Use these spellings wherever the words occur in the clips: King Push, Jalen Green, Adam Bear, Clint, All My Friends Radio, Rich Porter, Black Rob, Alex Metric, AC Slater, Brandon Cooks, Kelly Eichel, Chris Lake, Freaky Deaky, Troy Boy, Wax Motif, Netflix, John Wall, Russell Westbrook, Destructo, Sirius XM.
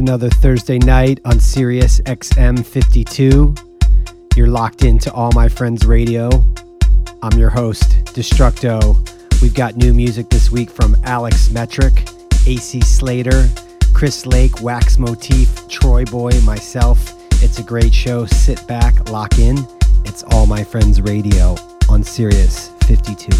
another Thursday night on Sirius XM 52. You're locked into All My Friends Radio. I'm your host, Destructo. We've got new music this week from Alex Metric, AC Slater, Chris Lake, Wax Motif, Troy Boy, myself. It's a great show. Sit back, lock in. It's All My Friends Radio on Sirius 52.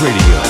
Friends Radio.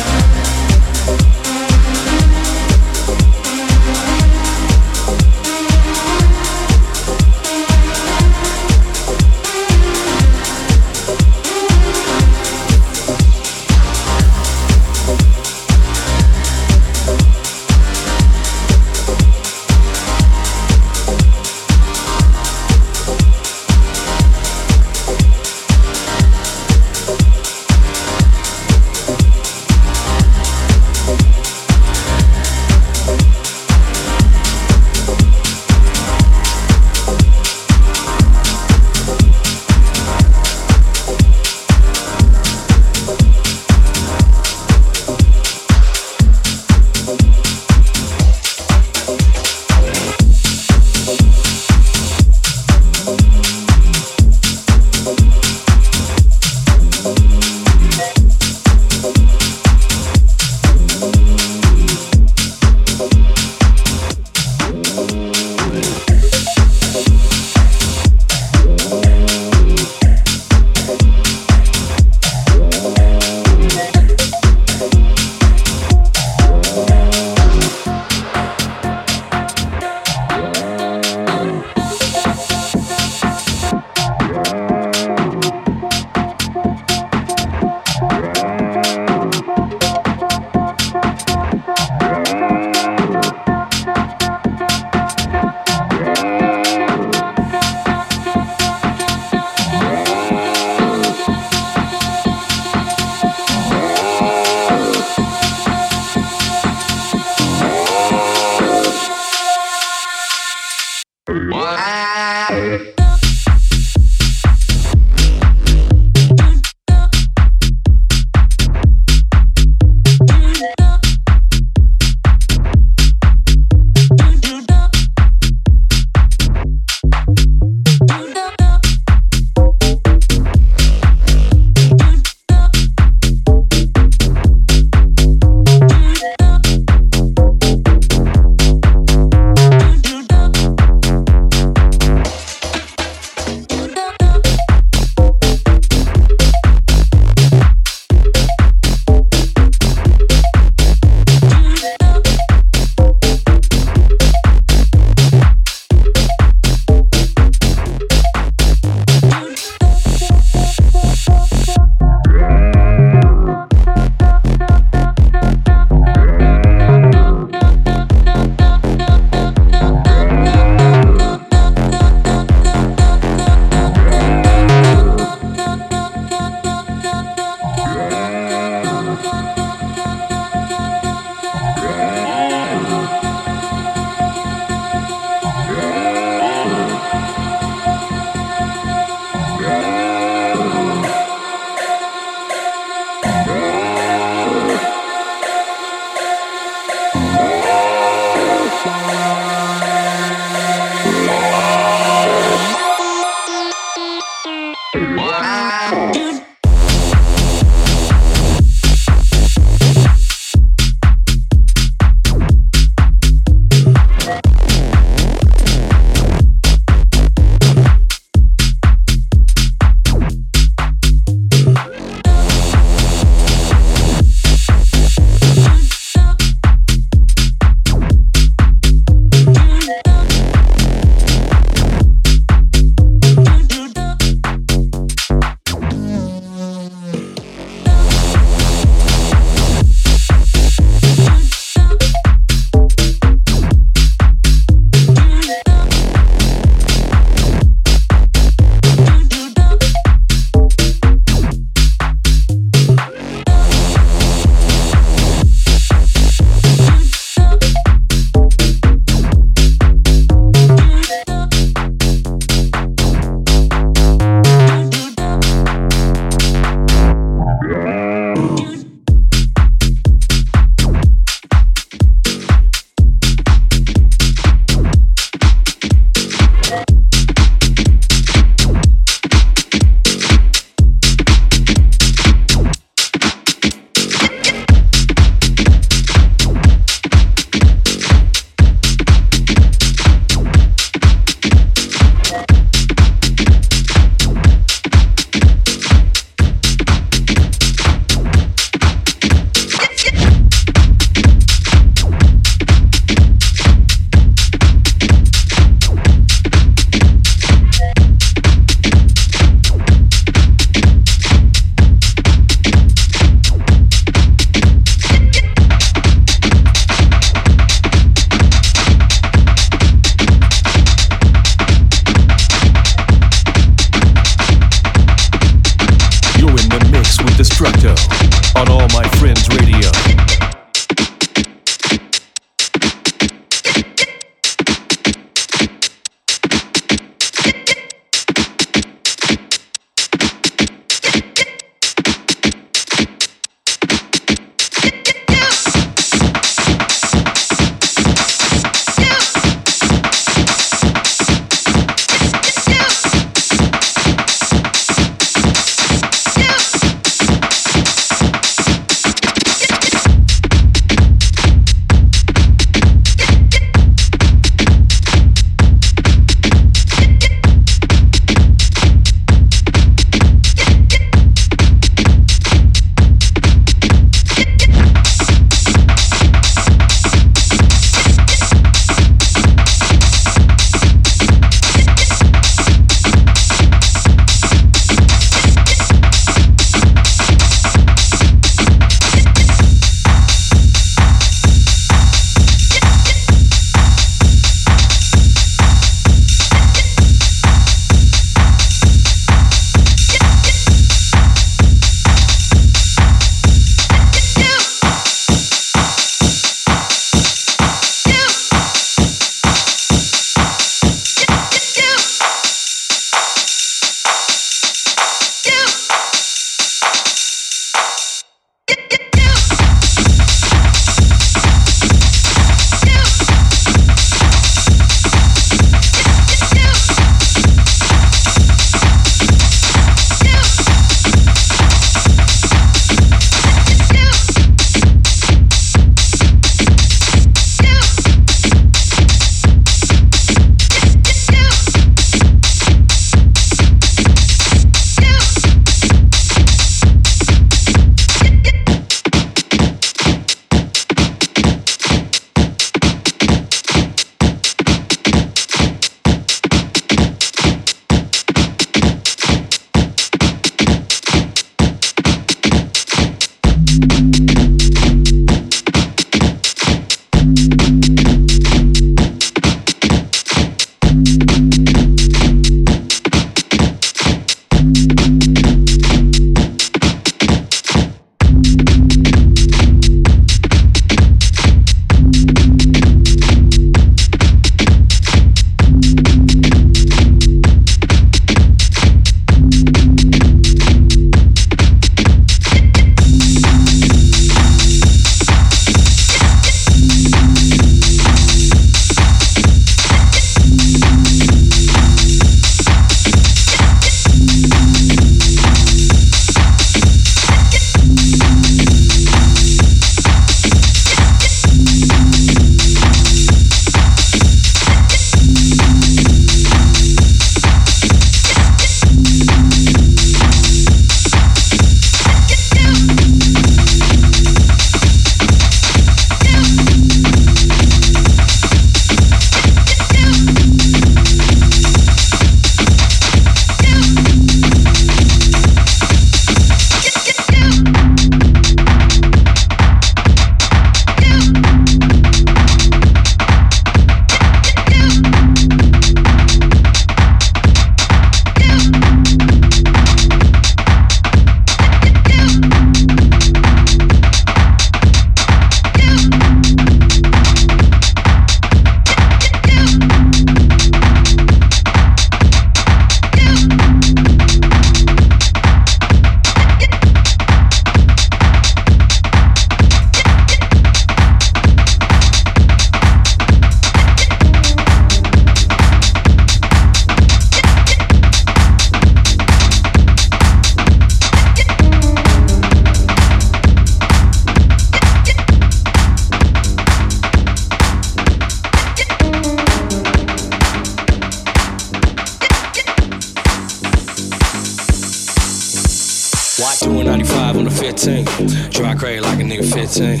15. Drive crazy like a nigga 15.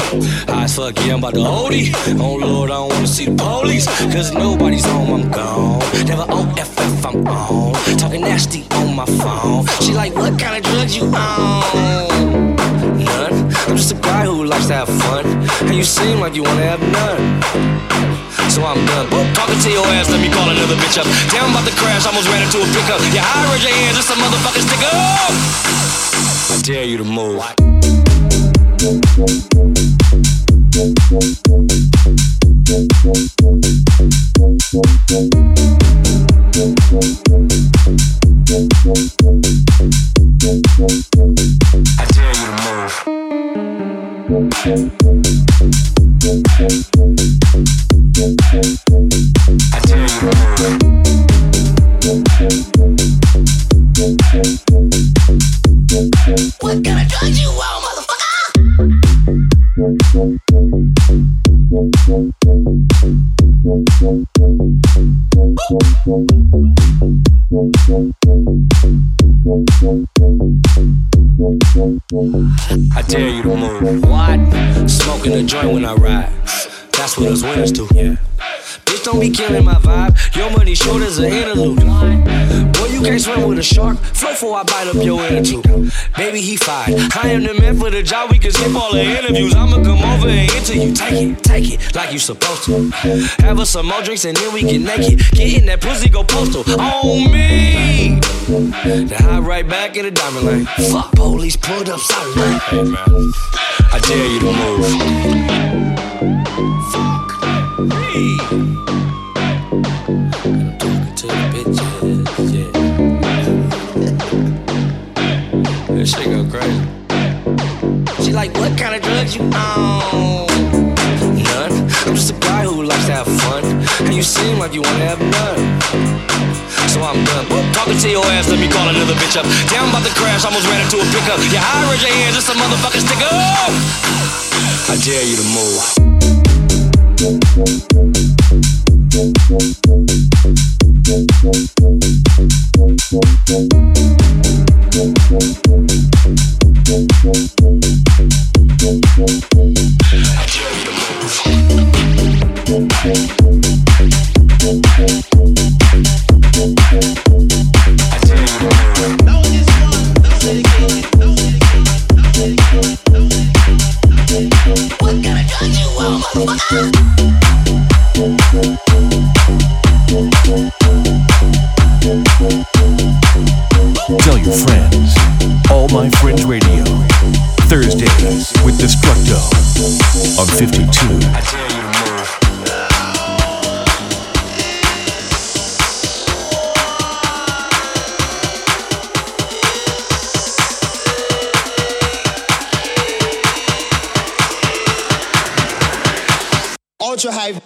High as fuck, yeah, I'm about to OD. Oh Lord, I don't wanna see the police. Cause nobody's home, I'm gone. Never OFF, I'm on. Talking nasty on my phone. She like, what kind of drugs you on? None. I'm just a guy who likes to have fun. And you seem like you wanna have none. So I'm done, but talking to your ass, let me call another bitch up. Damn about the crash, almost ran into a pickup. Yeah, I raise your hands, it's a motherfucking stick up. I dare you to move. I dare you to move. I dare you to move. What kind of drugs you want, motherfucker? I dare you to move. What? Smoking a joint when I ride. That's what us winners do. Yeah. Bitch, don't be killing my vibe. Your money short as an interlude. Boy, you can't swim with a shark. Flow for I bite up your attitude. Baby, he fired. I am the man for the job. We can skip all the interviews. I'ma come over and interview. Take it like you supposed to. Have us some more drinks and then we get naked. Getting that pussy go postal on me. Now hop right back in the diamond lane. Fuck police pulled up sideways. Hey man, I dare you to move. Fuck. Hey. I'm talking to the bitches, yeah. That shit go crazy. She like, what kind of drugs you on? None. I'm just a guy who likes to have fun. And you seem like you wanna have none. So I'm done, but talking to your ass, let me call another bitch up. Down about the crash, almost ran into a pickup. Yeah, I raise your hands, it's a motherfucking stick up. I dare you to move. I dare you to move. I dare you to move. Tell your friends, All My Friends Radio, Thursdays with Destructo on 52. Ultra high.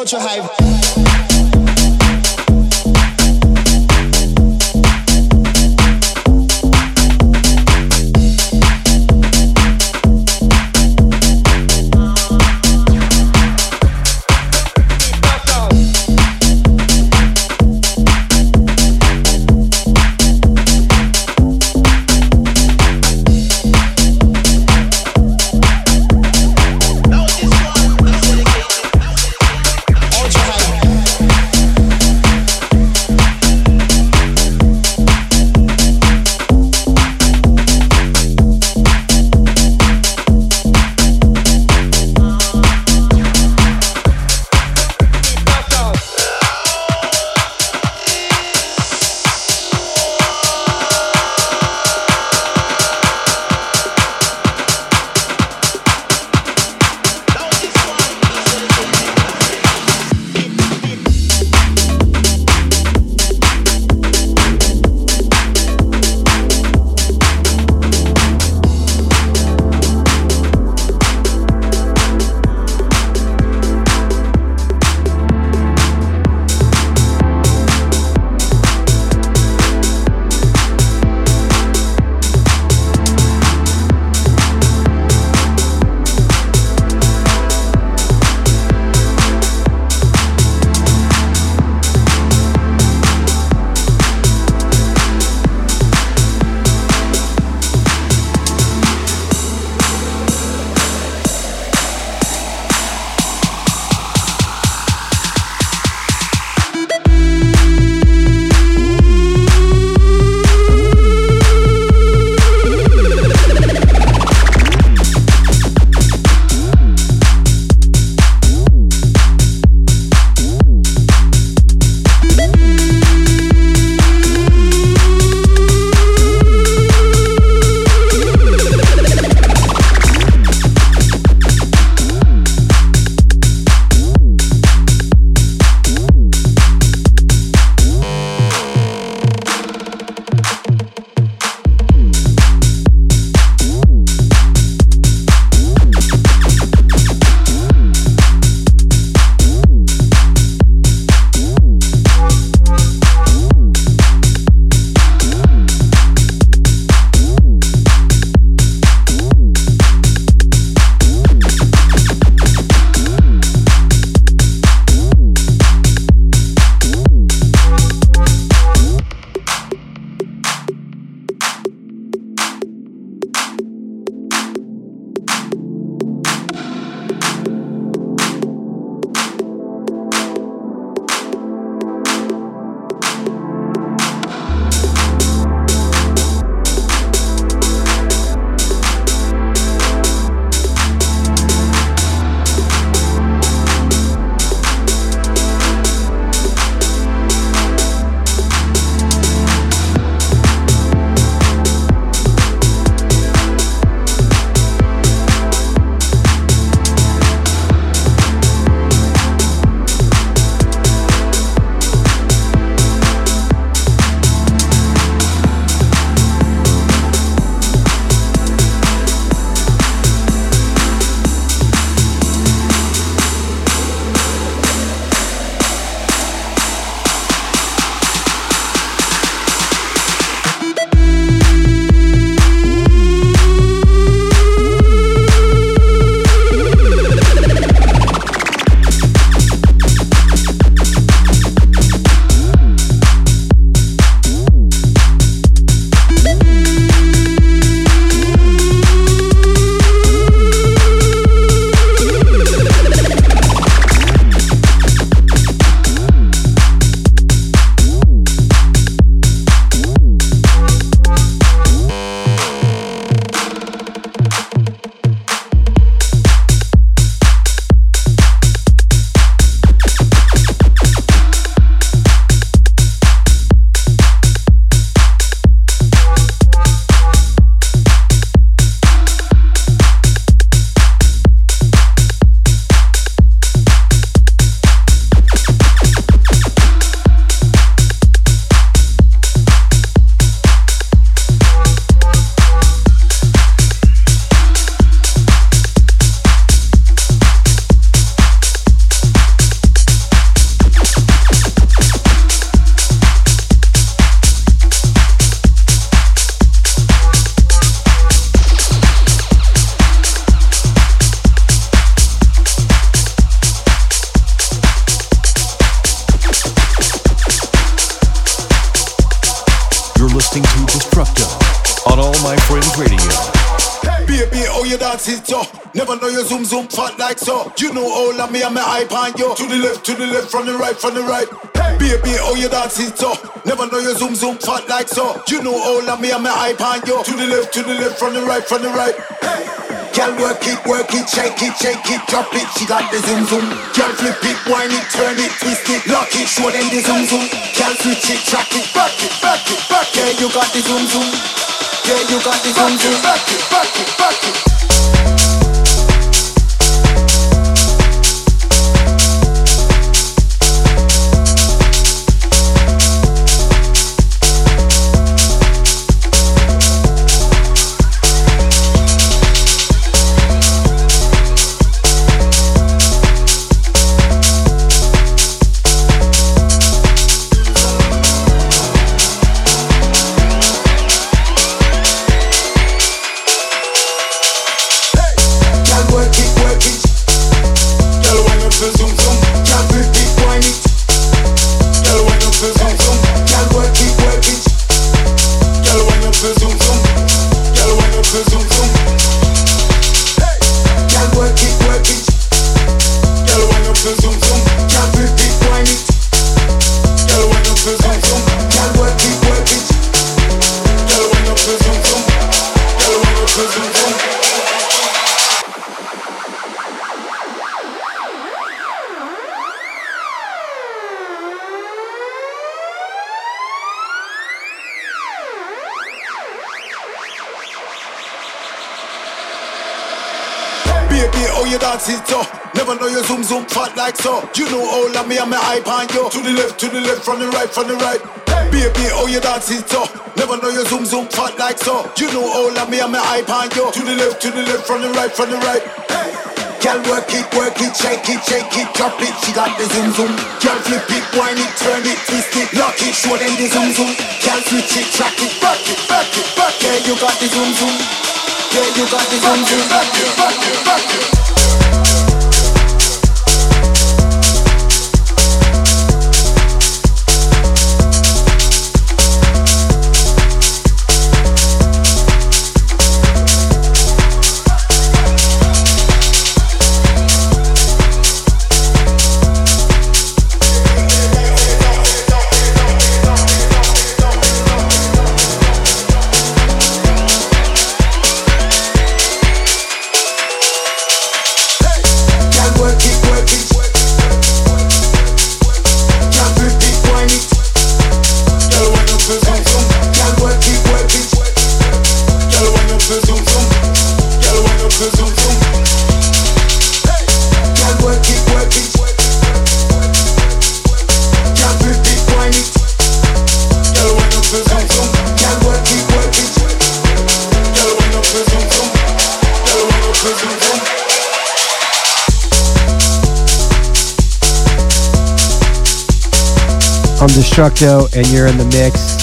ultra high. dance hit yo. Never know you zoom zoom fat like so. You know all of me and my hype on yo. To the left, from the right hey. Baby, oh you dance hit yo. Never know you zoom zoom fat like so. You know all of me and my hype on yo. To the left, from the right hey. Girl work it, shake it, drop it. She got the zoom zoom. Girl flip it, whine it, turn it, twist it, lock it, show them the zoom zoom. Girl switch it, track it, back it, back it, back it. Yeah, you got the zoom zoom. Yeah, you got the zoom zoom. Back it, back it, back it. So you know all of me and my hype on yo. To the left, from the right hey. Baby, oh you dance it so. Never know you zoom zoom fat like so. You know all of me and my hype on yo. To the left, from the right hey. Girl work it, shake it, drop it. She got the zoom zoom. Girl flip it, whine it, turn it, twist it, lock it, show them the zoom zoom. Girl switch it, track it, back it, back it, back it. Yeah, you got the zoom zoom. Yeah, you got the zoom zoom. Back it, back it, back it, back it. I'm Destructo, and you're in the mix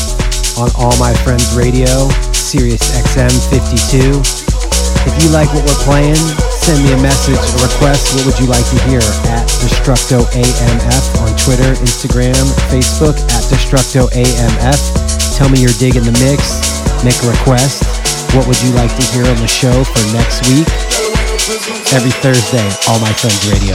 on All My Friends Radio, Sirius XM 52. If you like what we're playing, send me a message, a request, what would you like to hear, at DestructoAMF on Twitter, Instagram, Facebook, at DestructoAMF. Tell me you're digging the mix, make a request, what would you like to hear on the show for next week? Every Thursday, All My Friends Radio.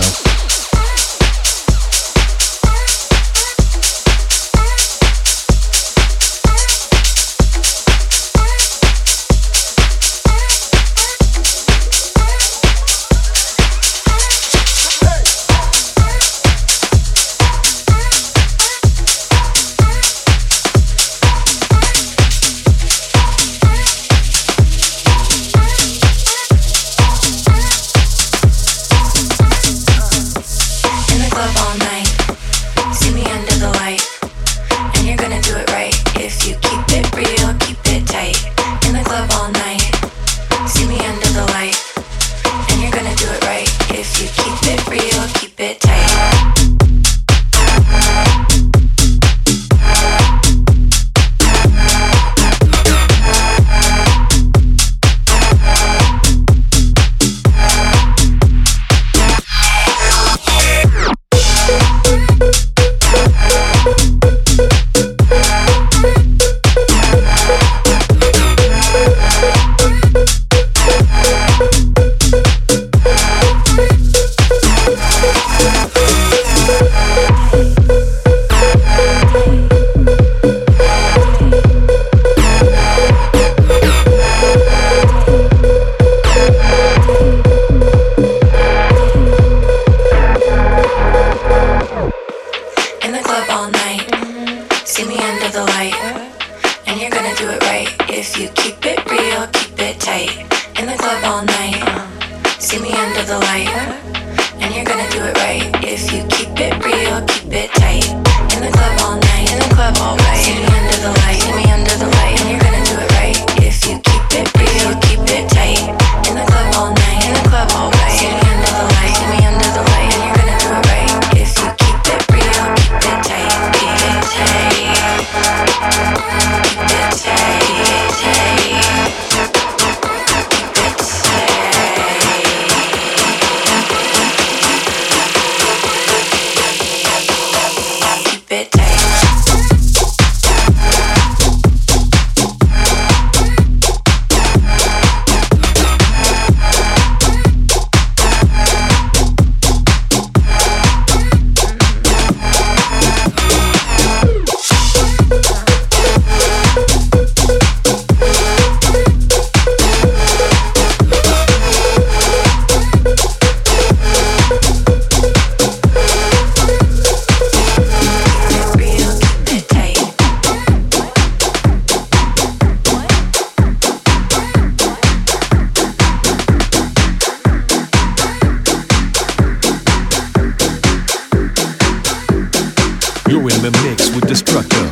in the mix with Destructo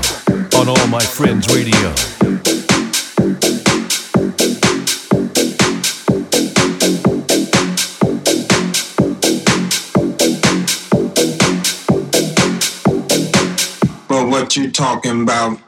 on All My Friends Radio. Well, what you talking about?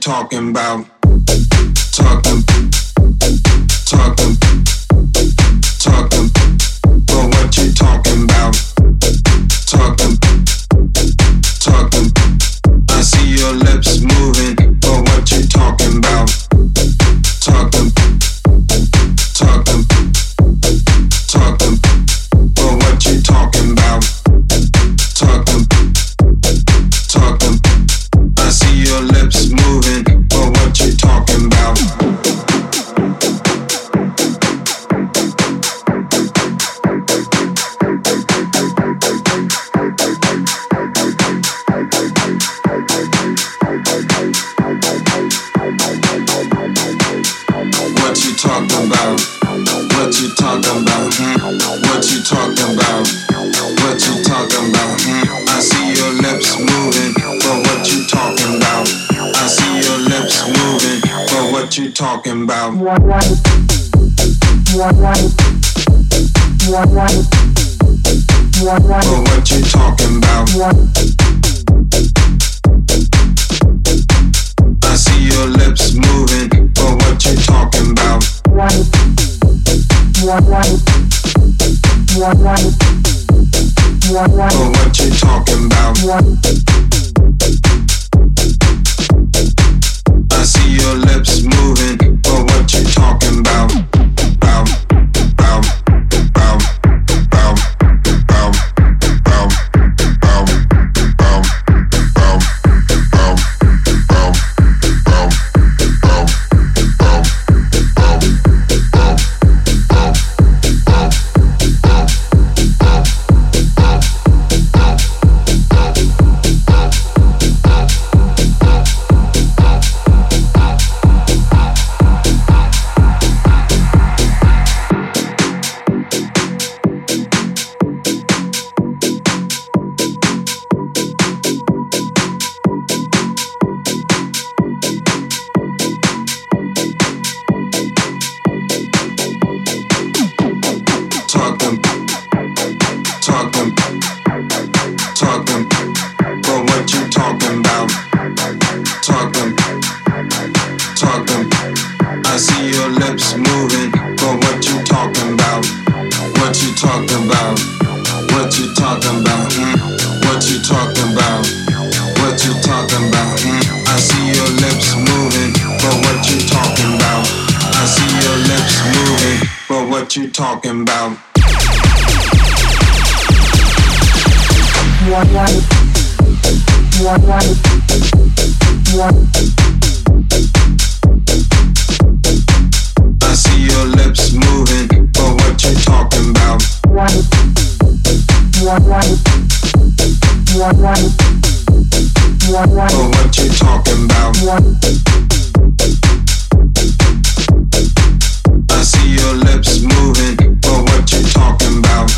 Talking about talking but what you talking about? Talking I see your lips moving, but what you talking about? Talking but what you talking about? Talking I see your lips moving. Talking about what you talking about? I see your lips moving, but what you talking about? But what you talking about? I see your lips moving, but what you talking about?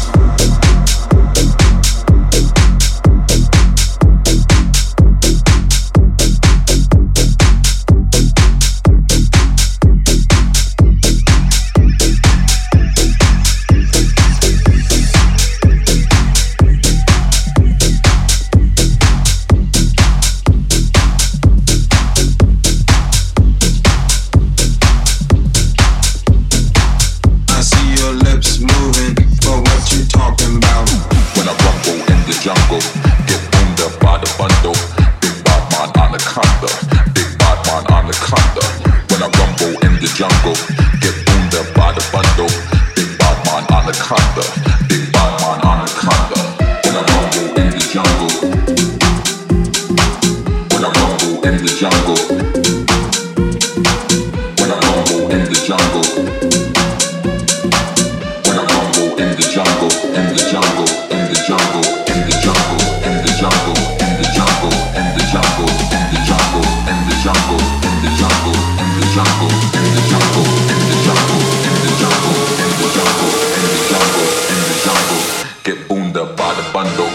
end up by the bundle.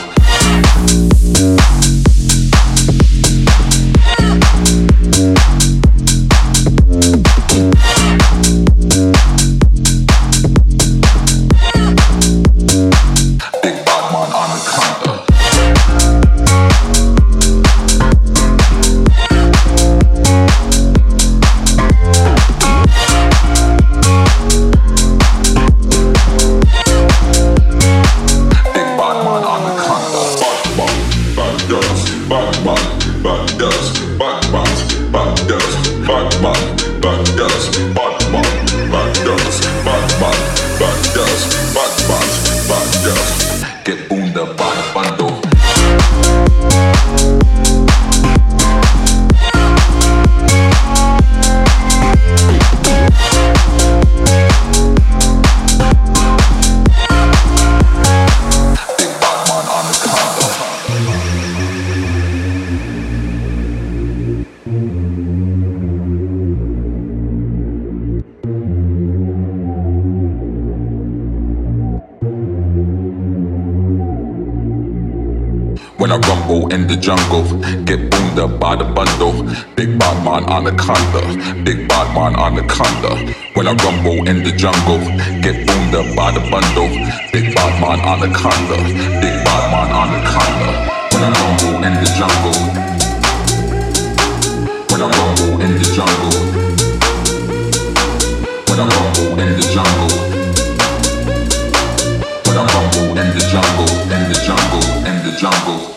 Jungle, get boomed up by the bundle. Big bad man anaconda, big bad man anaconda. When I rumble in the jungle, get boomed up by the bundle. Big bad man anaconda, big bad man anaconda. When I rumble in the jungle, when I rumble in the jungle, when I rumble in the jungle, when I rumble in the jungle, in the jungle, in the jungle.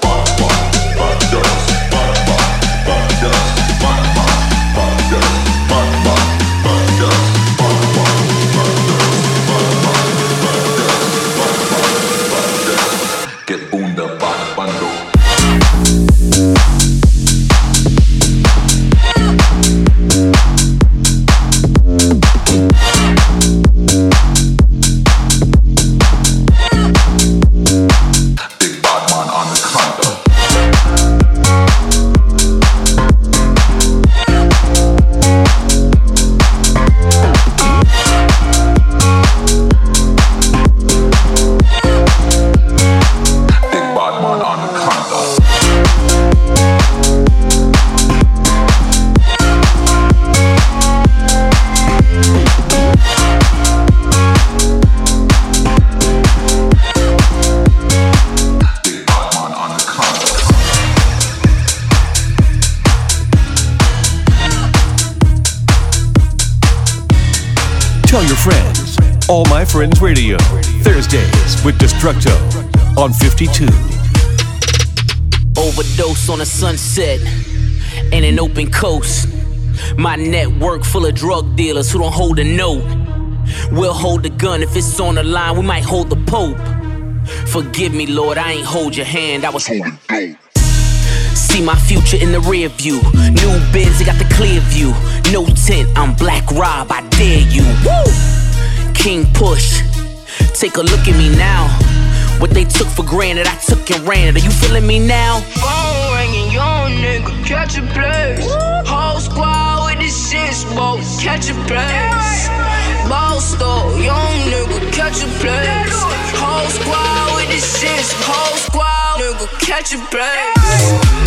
All My Friends Radio, Thursdays with Destructo on 52. Overdose on a sunset and an open coast. My network full of drug dealers who don't hold a note. We'll hold the gun if it's on the line, we might hold the Pope. Forgive me, Lord, I ain't hold your hand, I was holding dope. See my future in the rear view. New Benz, I got the clear view. No tent, I'm Black Rob, I dare you. Woo! King Push, take a look at me now. What they took for granted, I took and ran it. Are you feeling me now? Phone ringing, young nigga, catch a place. Whole squad with this shit smoke, catch a place. Ball store, young nigga, catch a place. Whole squad with this shit, whole squad, nigga, catch a place.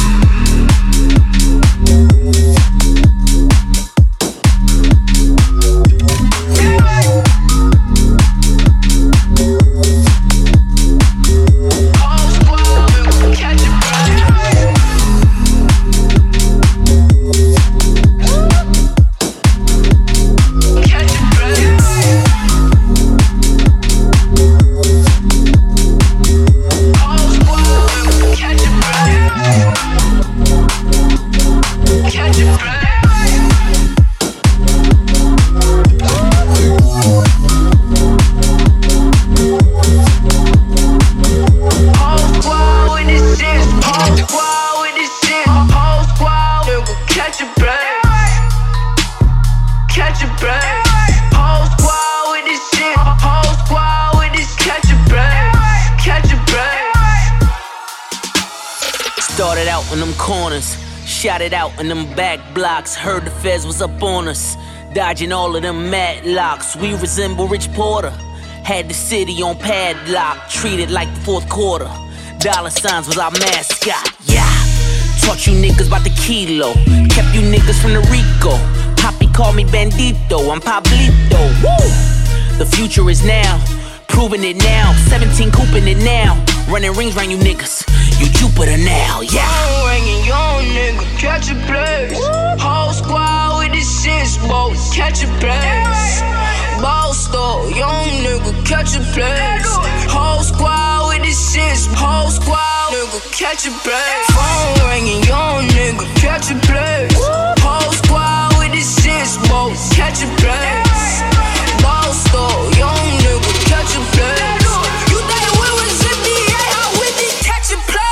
Shouted out in them back blocks, heard the feds was up on us. Dodging all of them Matlocks, we resemble Rich Porter. Had the city on padlock, treated like the fourth quarter. Dollar signs was our mascot, yeah. Taught you niggas about the kilo, kept you niggas from the Rico. Poppy called me bandito, I'm Pablito. Woo! The future is now, proving it now. 17 cooping it now, running rings round you niggas. You Jupiter now, yeah. I'm ringing young nigga, catch a place. Whole squad with the shits, boy, catch a place. Ball store, young nigga, catch a place. Whole squad with the shits, whole squad, nigga, catch a place. Phone ringing, young nigga, catch a place. Whole squad with the shits, boy, catch a place. Ball store, young nigga, catch a place. You think the wheel was empty? Out with the catch a place.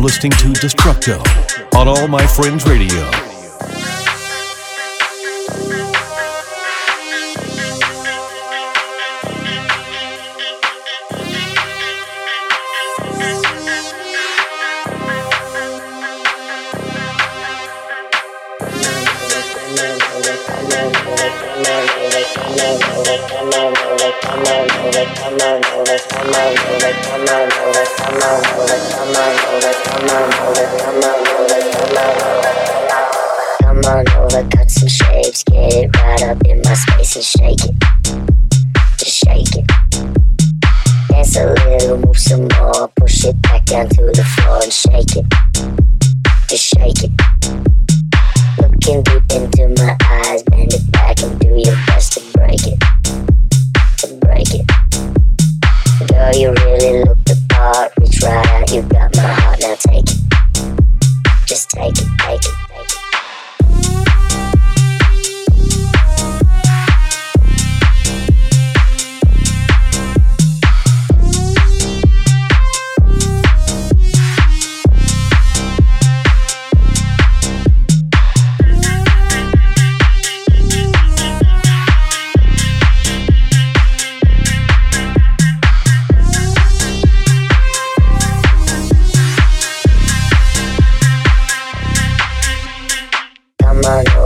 Listening to Destructo on All My Friends Radio.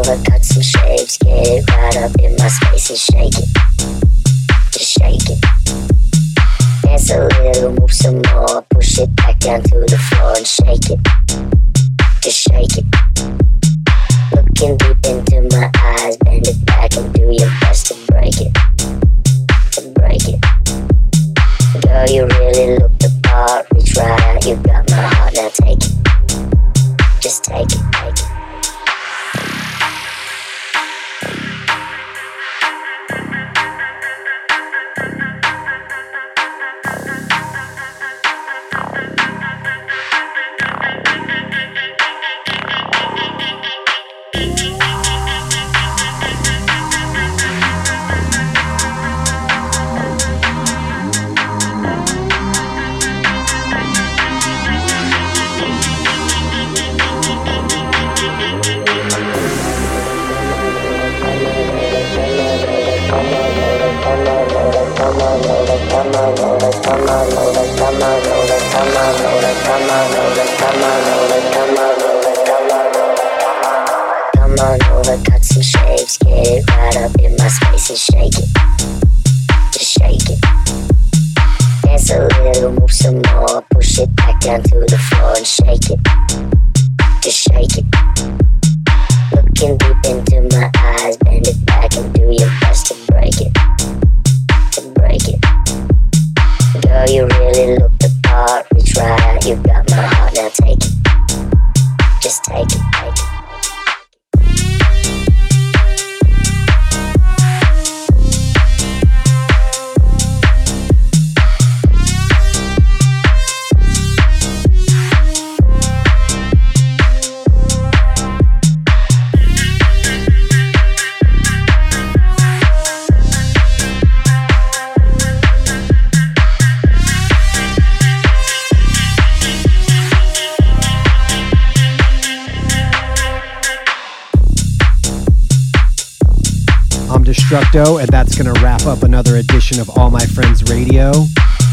over cuts and shapes. Get right up in my space and shake it. Just shake it. Dance a little, move some more. Push it back down to the floor and shake it. Just shake it. Looking deep into my eyes. Bend it back and do your best to break it. To break it. Girl, you really look the part. Reach right out, you got my heart. Now take it. Just take it, take it. Destructo, and that's going to wrap up another edition of All My Friends Radio.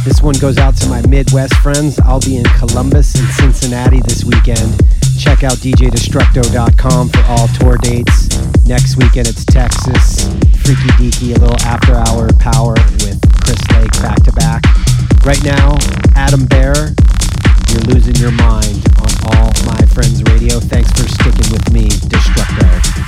This one goes out to my Midwest friends. I'll be in Columbus and Cincinnati this weekend. Check out DJDestructo.com for all tour dates. Next weekend it's Texas, Freaky Deaky, a little after hour power with Chris Lake back to back. Right now, Adam Bear, You're Losing Your Mind on All My Friends Radio. Thanks for sticking with me, Destructo.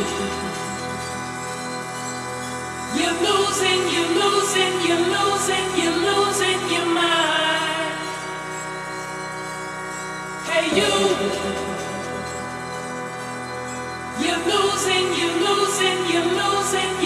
You're losing your mind. Hey, you're losing.